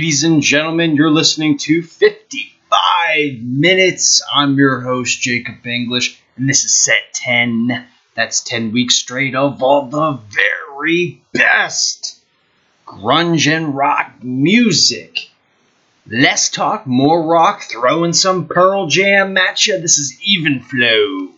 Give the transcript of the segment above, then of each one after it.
Ladies and gentlemen, you're listening to 55 Minutes. I'm your host, Jacob English, and this is set 10. That's 10 weeks straight of all the very best grunge and rock music. Less talk, more rock, throw in some Pearl Jam at ya. This is Evenflow.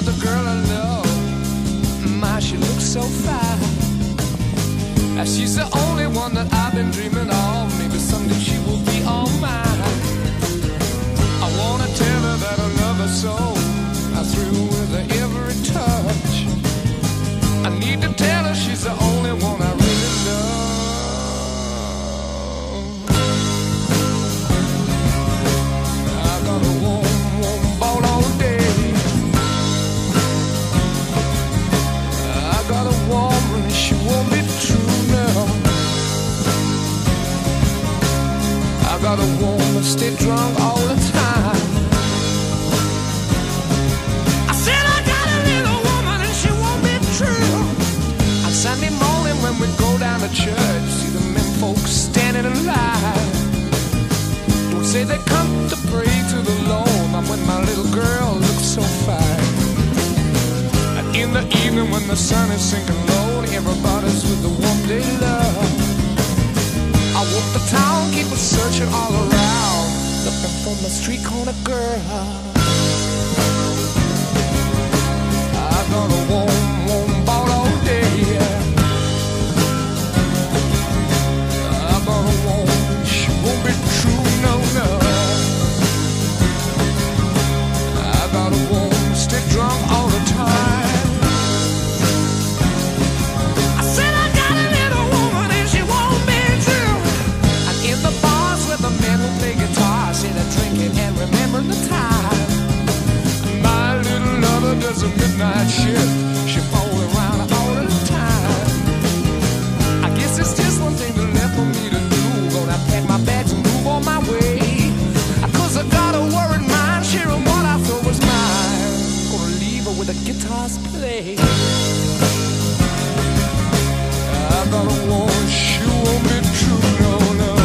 about the girl I love. My, she looks so fine. She's the only one that I've been dreaming of. Maybe someday she will be all mine. I wanna tell her that I love her so. I threw with her every touch. I need to tell her she's the only one I really love. I got a woman, stay drunk all the time. I said I got a little woman and she won't be true. On Sunday morning when we go down to church, see the men folks standing in line. Don't say they come to pray to the Lord, not when my little girl looks so fine. And in the evening when the sun is sinking low, everybody's with the one they love. I walk the town, keep on searching all around, looking for my street corner girl. I got a warm boat all day. I got a woman, she won't be true, no, no. I got a woman, stay drunk all the time. The time. My little lover does a midnight shift. She falls around all the time. I guess it's just one thing left for me to do. Gonna pack my bags and move on my way. Cause I got a worried mind, sharing what I thought was mine. Gonna leave her with a guitar's play. I got a woman, she won't be true, no, no.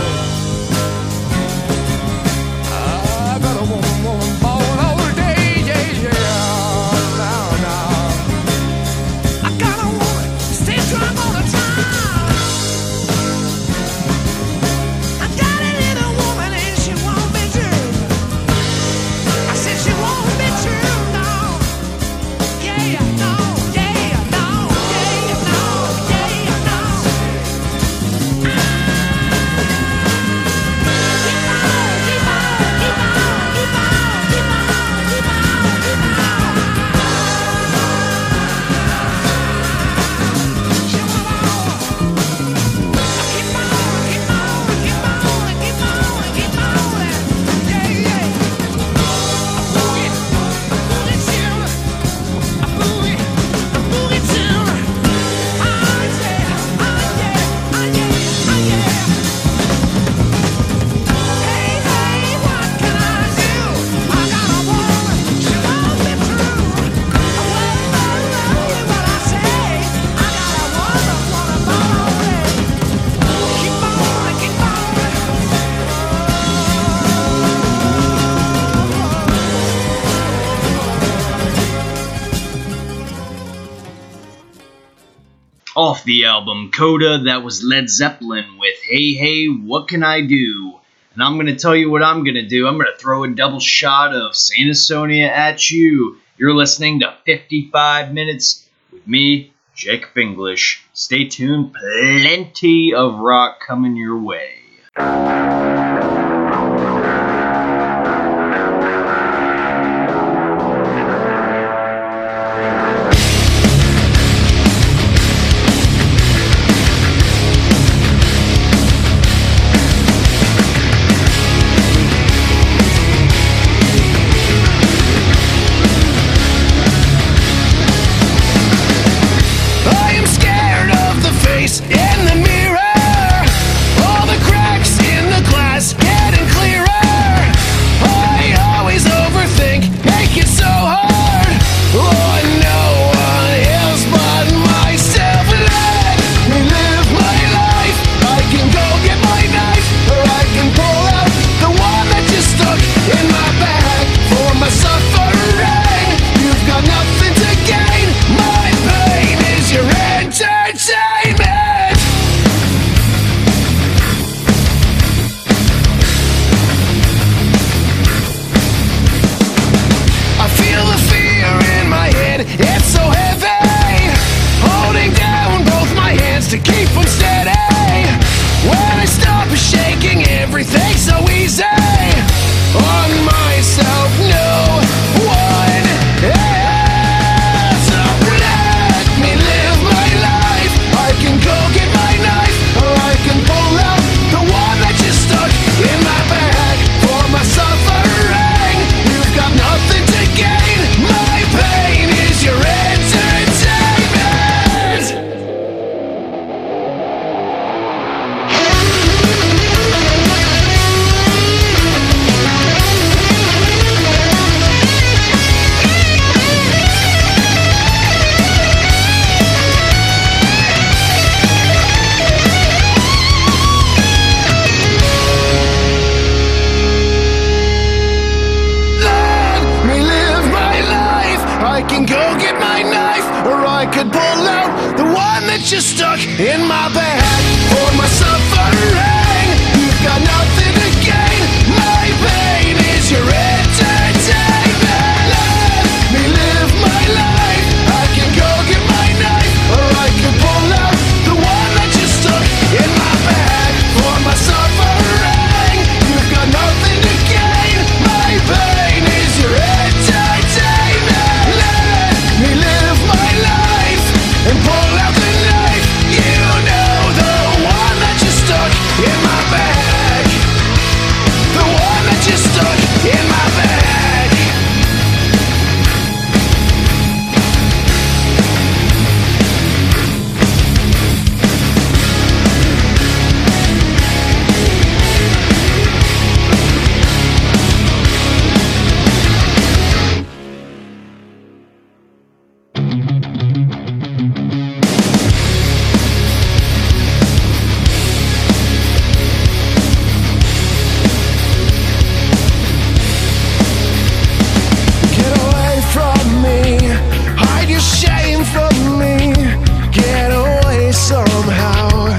Off the album Coda, that was Led Zeppelin with Hey Hey What Can I Do? And I'm going to tell you what I'm going to do. I'm going to throw a double shot of Saint Asonia at you. You're listening to 55 Minutes with me, Jacob English. Stay tuned, plenty of rock coming your way. In the mirror, all the cracks in the could pull out the one that you stuck in my bag. For my suffering, you've got nothing to gain. My pain is your entertainment. Let me live my life. I can go get my knife, or I can pull out the one that you stuck in my bag. For my suffering, you've got nothing to gain. My pain is your entertainment. Let me live my life and pull out the knife. You know the one that you stuck in my bag. The one that you stuck in my bag. Get away from me, hide your shame from me. Get away somehow.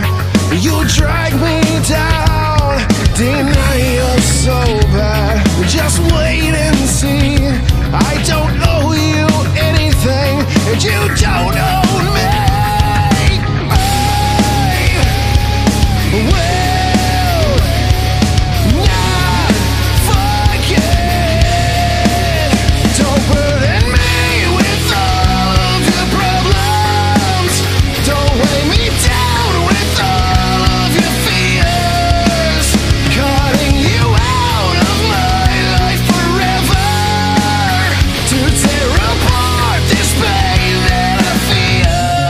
You drag me down, deny you so bad. Just wait and see. I don't owe you anything, and you don't own me. I will not forget. Don't burden me with all of your problems. Don't weigh me down with all of your fears. Cutting you out of my life forever. To tear apart this pain that I feel.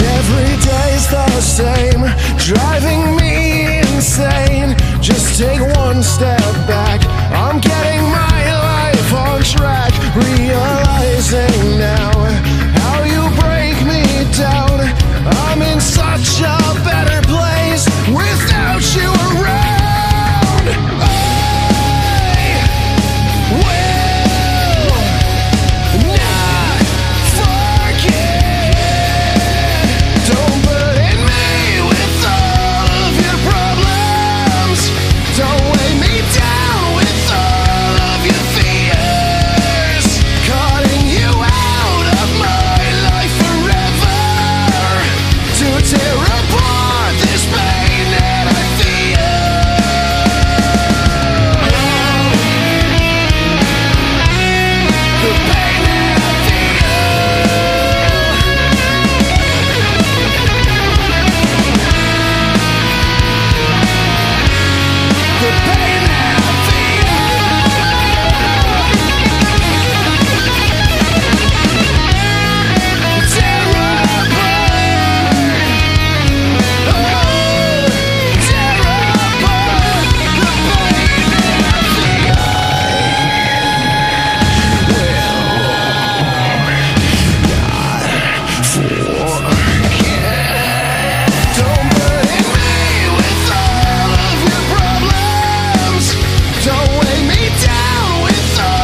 Every day's the same, driving me insane. Just take one step back. I'm getting my life on track, realizing now how you break me down. I'm in such a better place without you around. I will not forget. Don't burden me with all of your problems. Don't weigh me down with all of your fears. Cutting you out of my life forever. To tear apart this pain that I feel. The pain that I feel. The pain that I feel. Tear apart. Oh, tear apart the pain that I feel. Don't burden me with all of your problems. Don't weigh me down with all of your fears. Cutting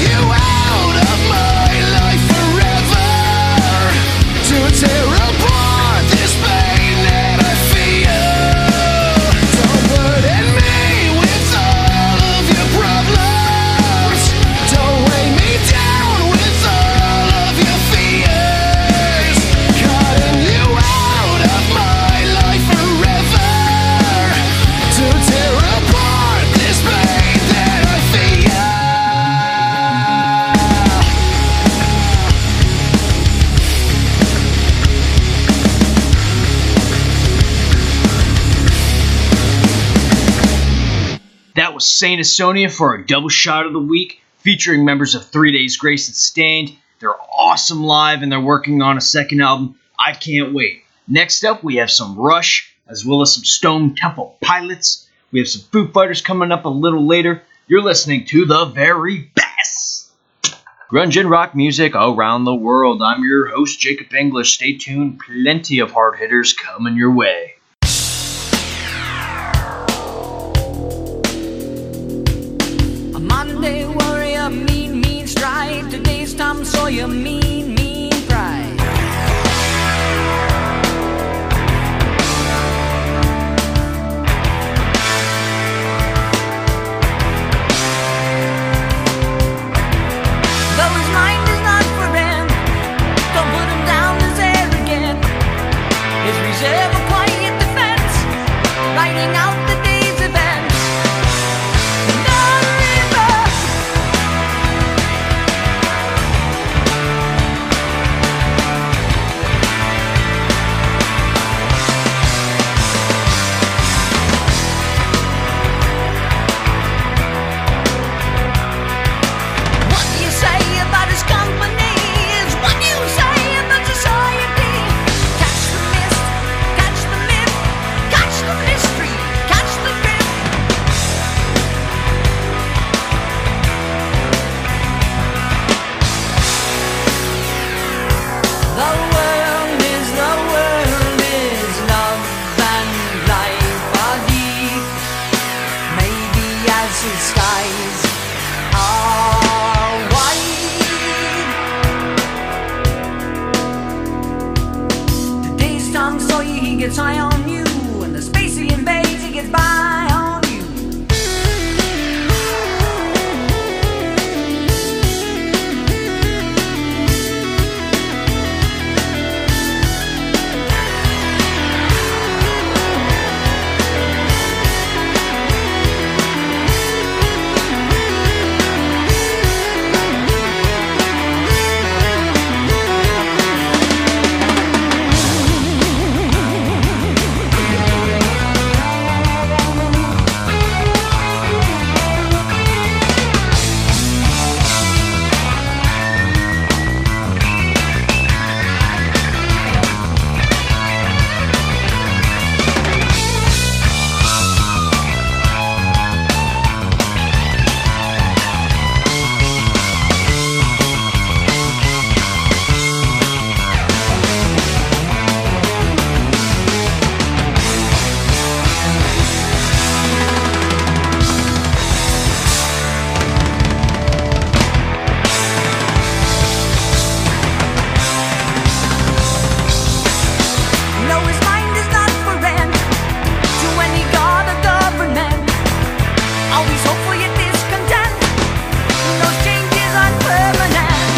you out of my life forever. To tear apart this pain that I feel. Don't burden me with all of your problems. Don't weigh me down with all of your fears. Cutting you out of my life forever. To tear apart this pain that I feel. That was Saint Asonia for our double shot of the week, featuring members of 3 Days Grace and Staind. They're awesome live, and they're working on a second album. I can't wait. Next up, we have some Rush, as well as some Stone Temple Pilots. We have some Foo Fighters coming up a little later. You're listening to the very best grunge and rock music around the world. I'm your host, Jacob English. Stay tuned. Plenty of hard hitters coming your way. Thanks for your mean, mean pride. Though his mind is not for rent, don't put him down as arrogant. His reserve, a quiet defense, writing out the day's events. No river. What you say about his company is what you say about society. Catch the mist, catch the myth, catch the mystery, catch the drift. The world is love and life are deep, maybe as the skies are wide. The day's Tom Sawyer, he gets high on you, and the space he invades, he gets by on you. No, his mind is not for rent to any god or government. Always hopeful yet discontent. Those changes aren't permanent.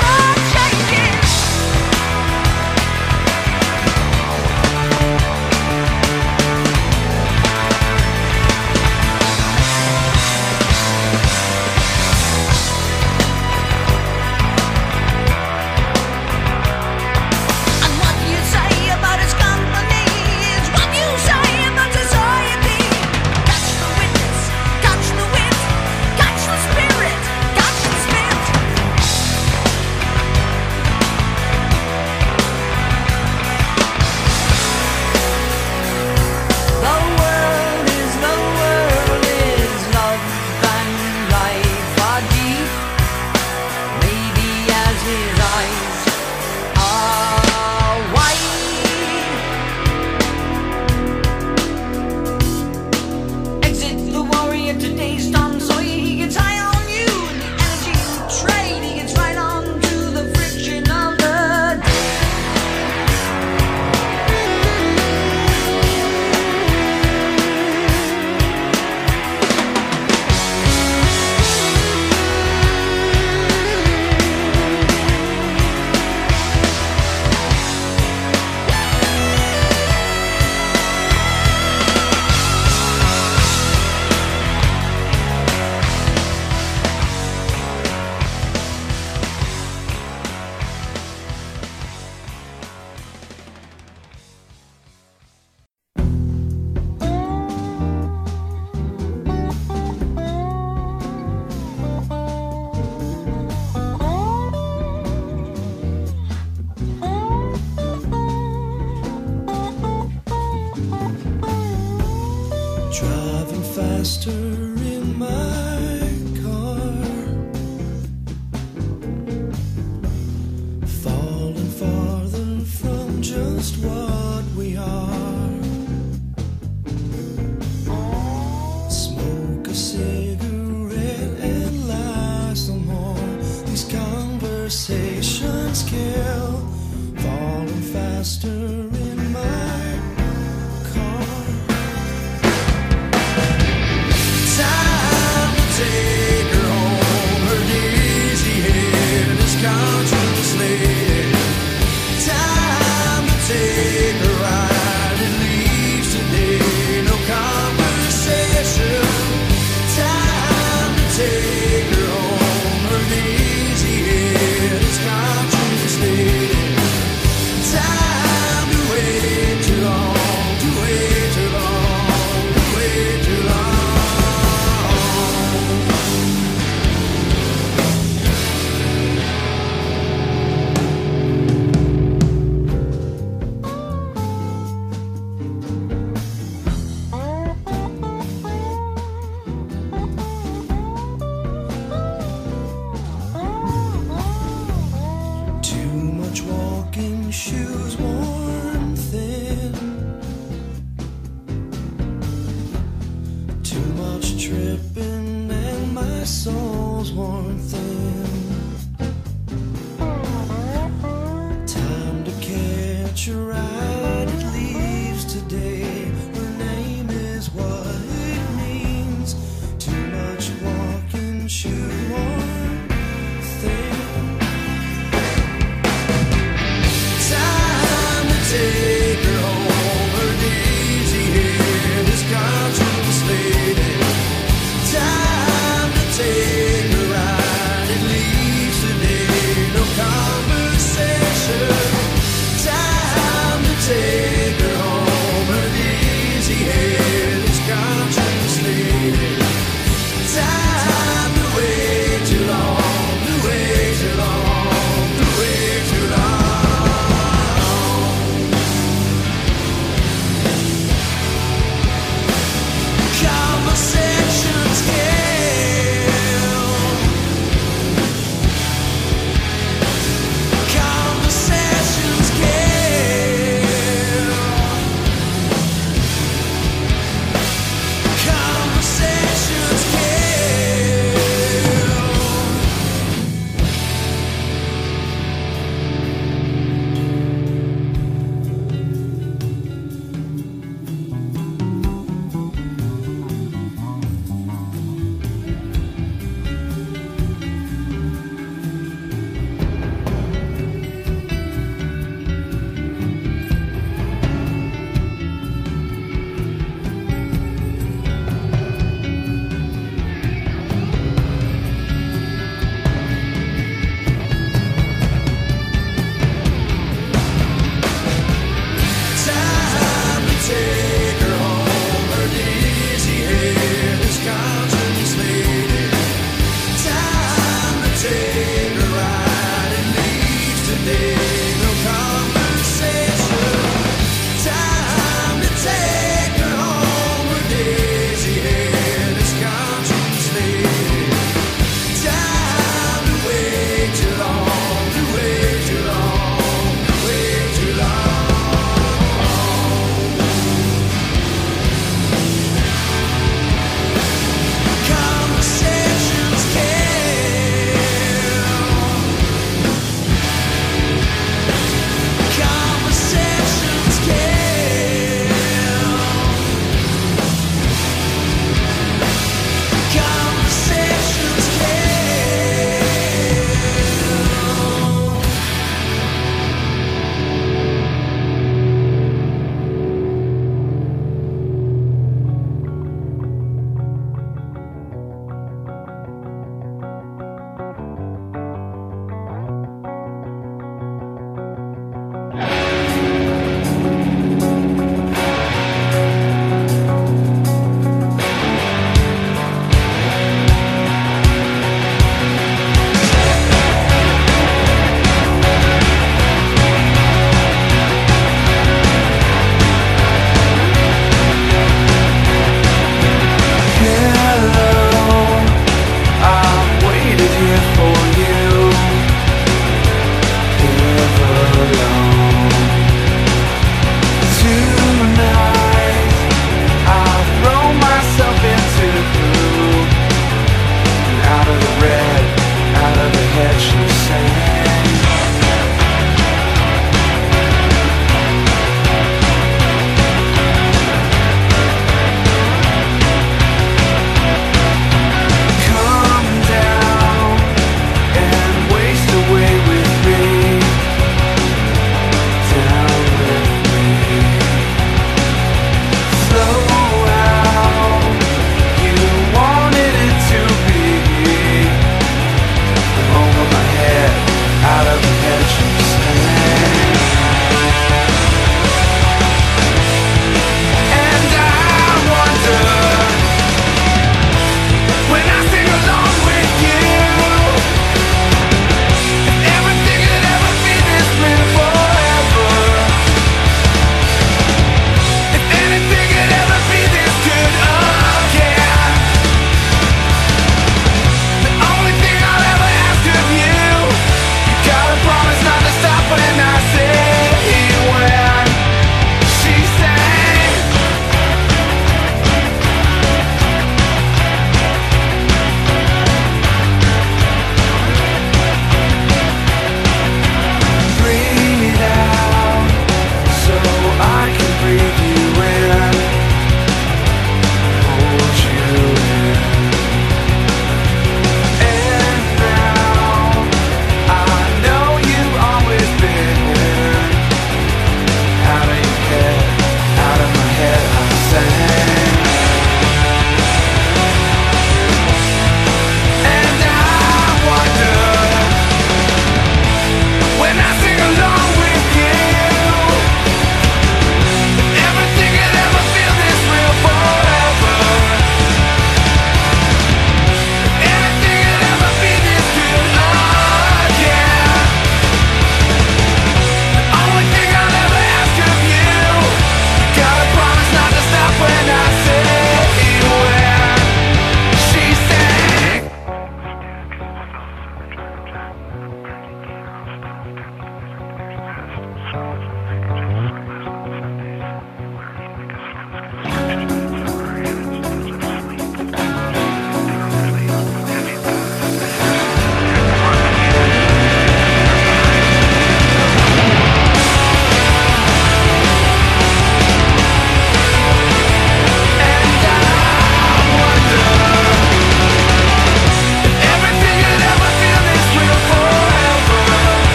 But changes. And what you say about his company is what you say about society. Catch the witness, catch the wit, catch the spirit, catch the spirit. The world is love and life are deep, maybe as his eyes are wide. Exit the warrior, today's Tom Sawyer, he gets high on you, and the energy you trade, he gets right on to the friction of the day. Driving faster in my car, falling farther from just what we are. Smoke a cigarette and lie some more. These Time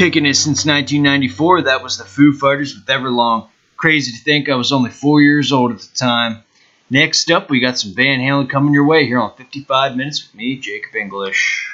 kicking it since 1994. That was the Foo Fighters with Everlong. Crazy to think I was only 4 years old at the time. Next up, we got some Van Halen coming your way here on 55 Minutes with me, Jacob English.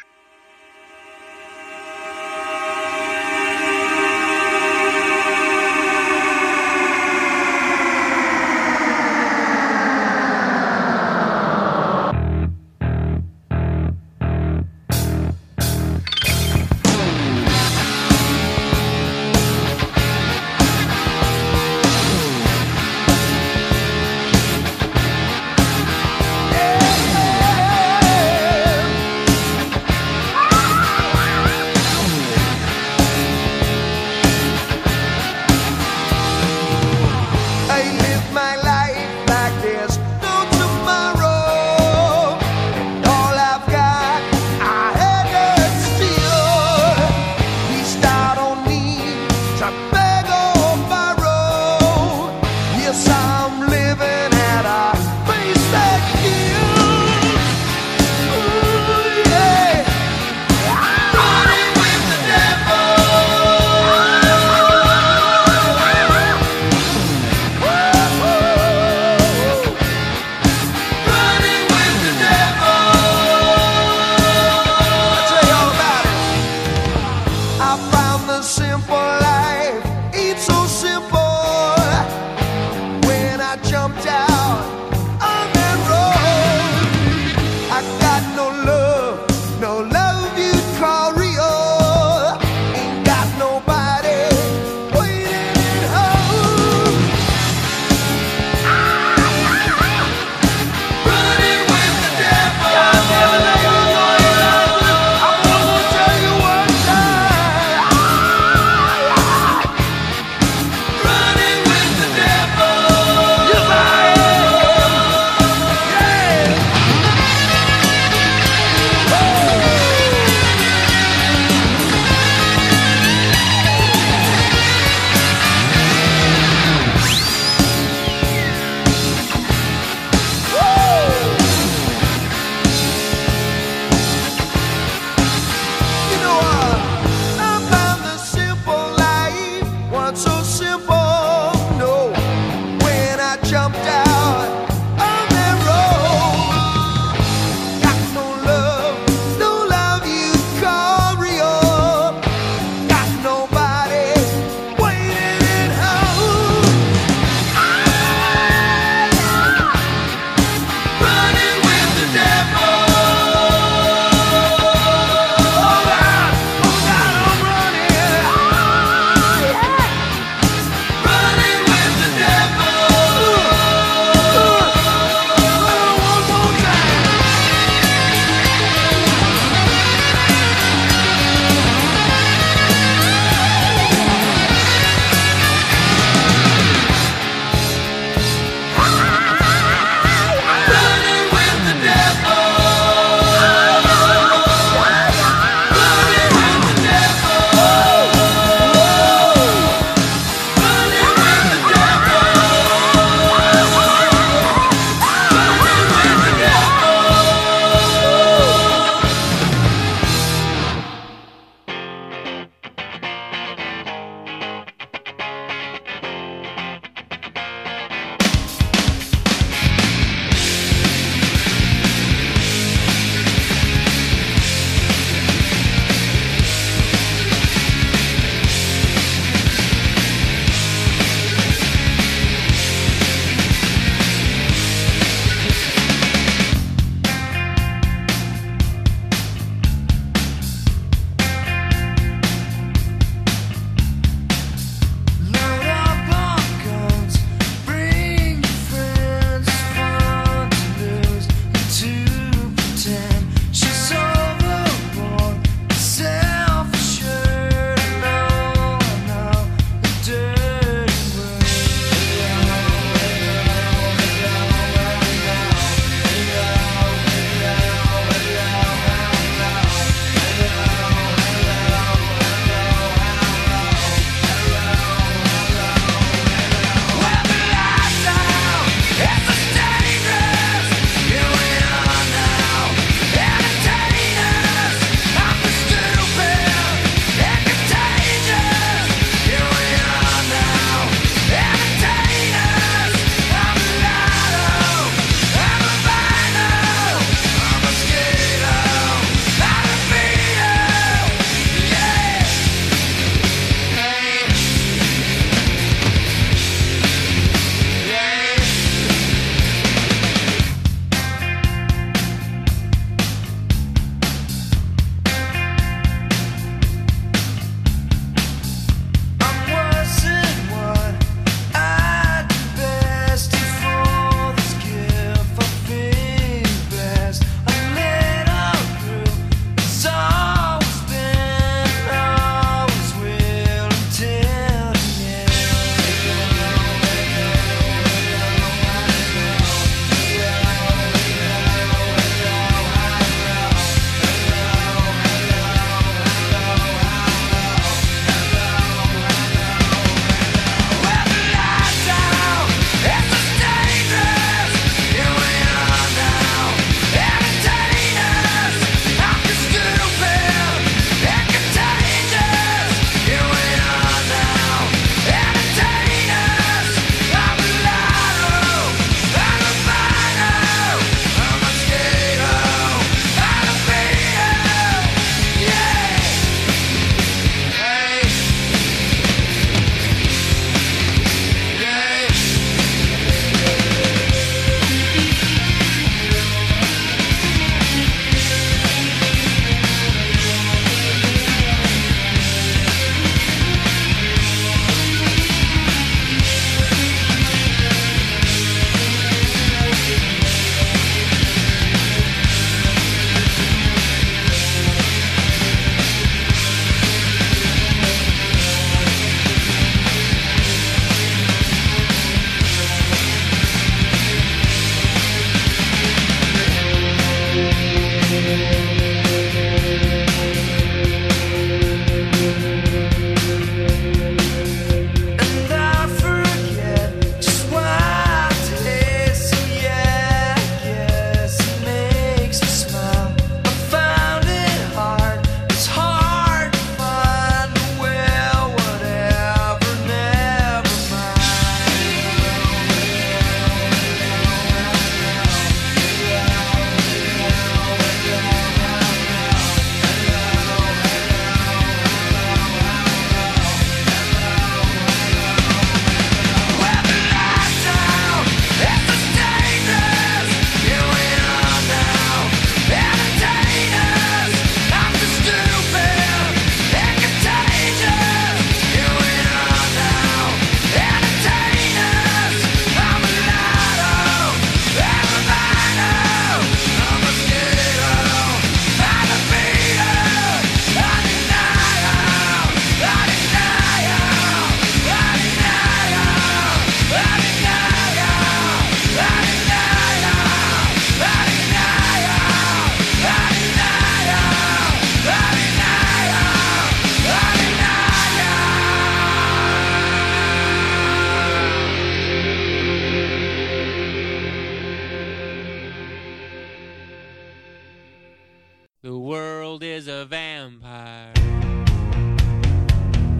is a vampire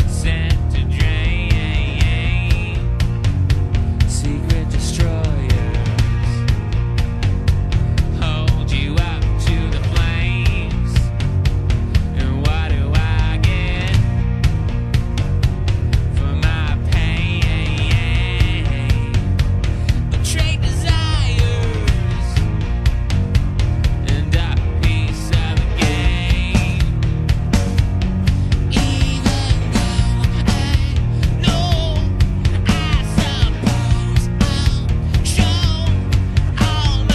sent to drain secret destroyers. Hold you up to the flames, and what do I get for my pain? Betrayed desires and a piece of the game. Even though I know, I suppose I'll show all my cruel and cold like old Joe.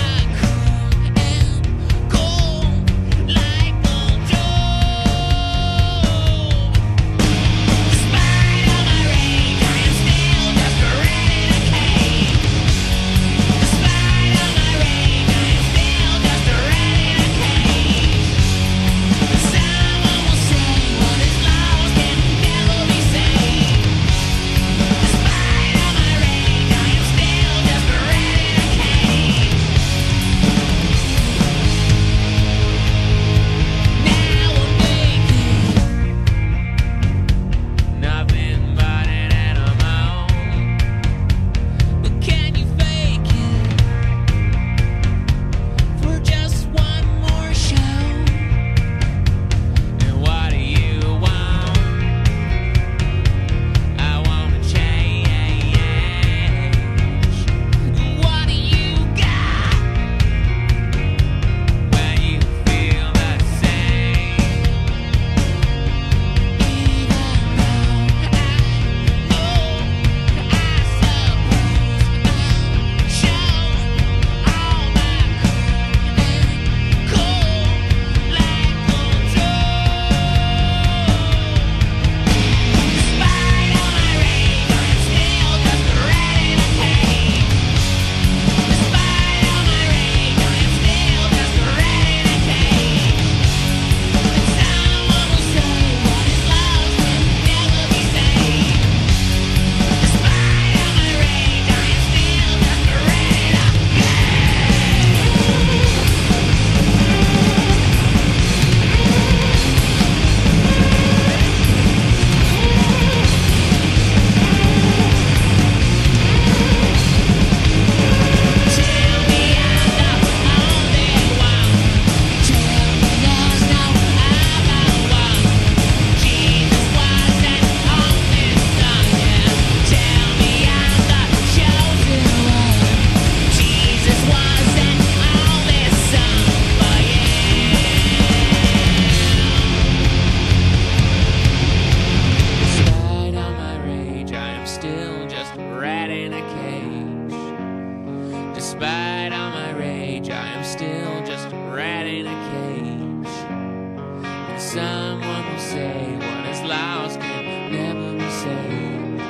Spite all my rage, I am still just a rat in a cage. Spite all my rage, I am still just a rat in a cage. Someone will say what is lost and never be saved.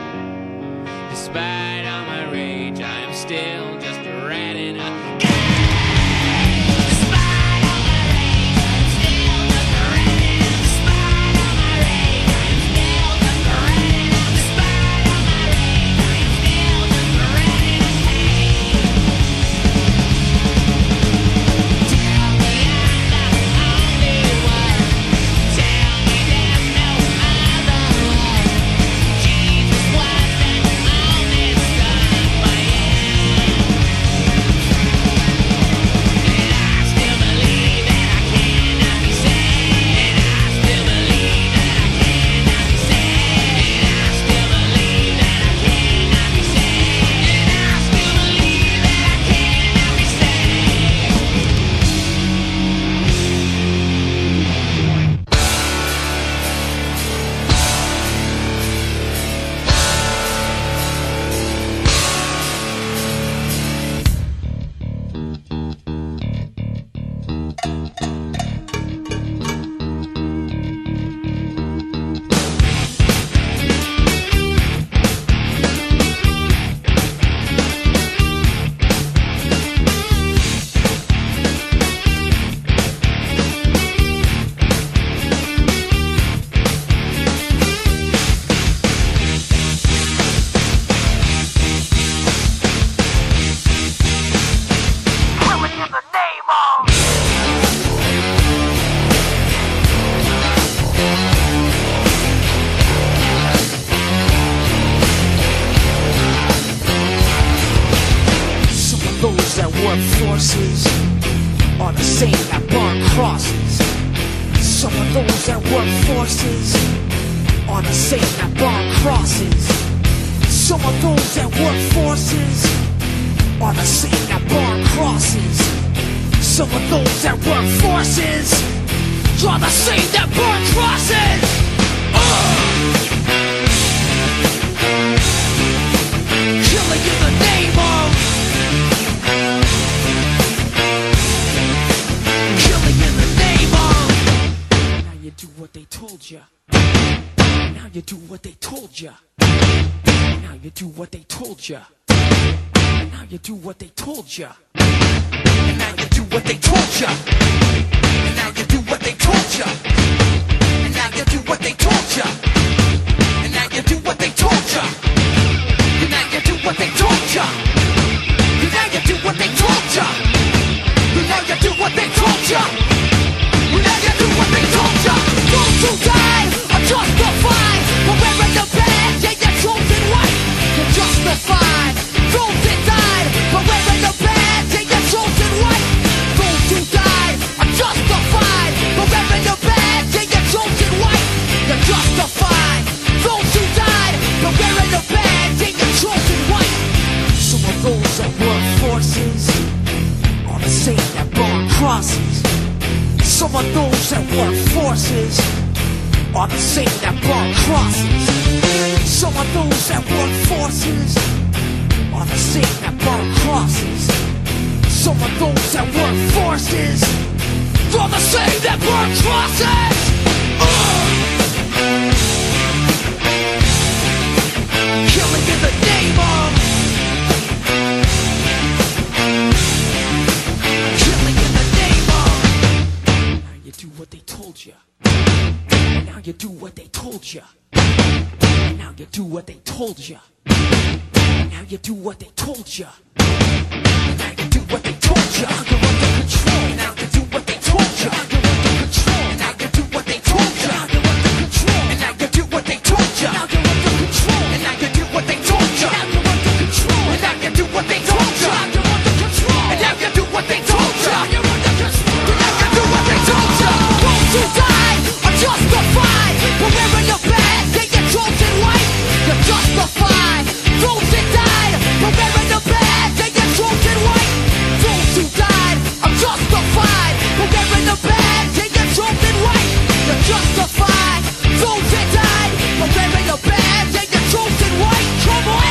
Spite all my rage, I am still just a rat in a cage. Now we'll make it nothing but an animal. But can you fake it for just one more show? And what do you want? I want to change. What do you got when you feel the same? Even though I know, I suppose I'll show all my cold like control. Spite all my rage, I am still just a rat in a cage. Spite all my rage, I am still just a rat in a cage. Someone will say what is lost and never be saved. Spite all my rage, I am still just a rat in a cage. Till the end of only one, till there's no other one. Jesus was an only son, till the end of chosen one. Jesus was an only son for you. Despite all my rage, I am still just a rat in a cage. Despite all my rage, I am still just a rat in a cage. And someone will say what is lost can never be saved. Despite all my rage, I am still just a rat in a cage. Despite all my rage, I am still just a rat in a cage. Despite all my rage, I am still just a rat in a cage. Despite all my rage, I am still just a rat in a cage. war forces are the same that burn crosses. Some of those that work forces are the same that burn crosses. Some of those that work forces are the same that burn crosses. Some of those that work forces are the same that burn crosses. Killing in the name of, killing in the name of. Now you do what they told ya. Now you do what they told ya. Now you do what they told ya. Now you do what they told ya. And now you do what they told ya. And now you do what they told ya. And now you do what they told ya. And now you do what they told ya. And now you do what they told ya. And now you do what they told ya. And now you do what they told ya. And now you do what they told ya. Those who die are justified for wearing the badge, yeah, you're chosen white. You're justified. Those that died for wearing the badge, yeah, you're chosen white. Those who died are justified for wearing the badge, yeah, you're chosen white. You're justified. Those who died for wearing the badge, yeah, you're chosen white. Some of those that work forces are the same that burn crosses. Some of those that work forces are the same that burn crosses. Some of those that work forces are the same that burn crosses. Some of those that work forces are the same that burn crosses. Killing in the name of, killing in the name of. Now you do what they told ya. Now you do what they told ya. Now you do what they told ya. Now you do what they told ya. Now you do what they told ya. Now you're under control. Now you do what they told ya. Now you're under control. Now you do what they told ya. Now you're under control. And now you do what they told ya. Now you're under control. And now you do what they told ya. Now you're under control. And now you do what they told ya. Now you're under control. And now you do what they told ya. Now you're under control. And now you do what they told ya. Those who die are justified for wearing the badge, they get chosen white. You're justified. Those that died for wearing the badge, they get chosen white. Those who died are justified for wearing the badge, they get chosen white. You're justified. Those that died for wearing the badge, they get chosen white. Come on.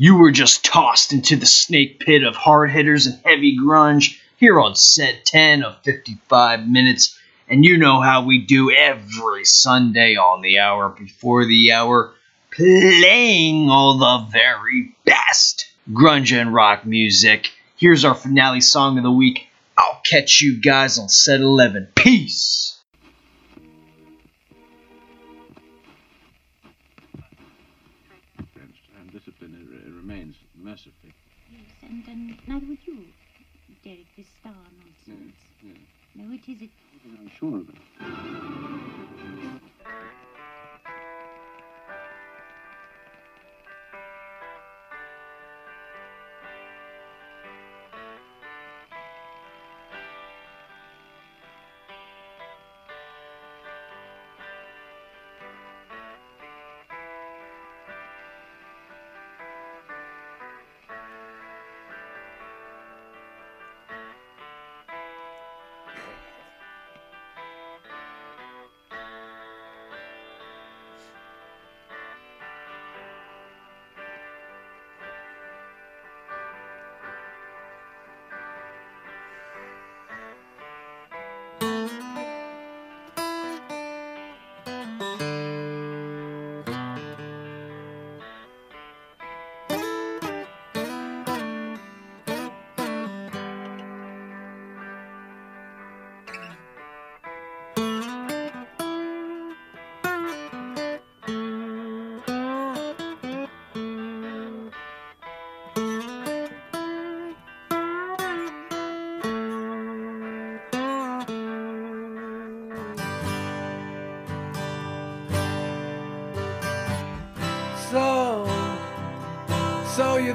You were just tossed into the snake pit of hard hitters and heavy grunge here on set 10 of 55 minutes, and you know how we do every Sunday on the hour before the hour, playing all the very best grunge and rock music. Here's our finale song of the week. I'll catch you guys on set 11. Peace! And discipline remains mercifully. Yes, and neither would you, Derek, this star nonsense. Yes, yes. No, it isn't. I'm sure of it. You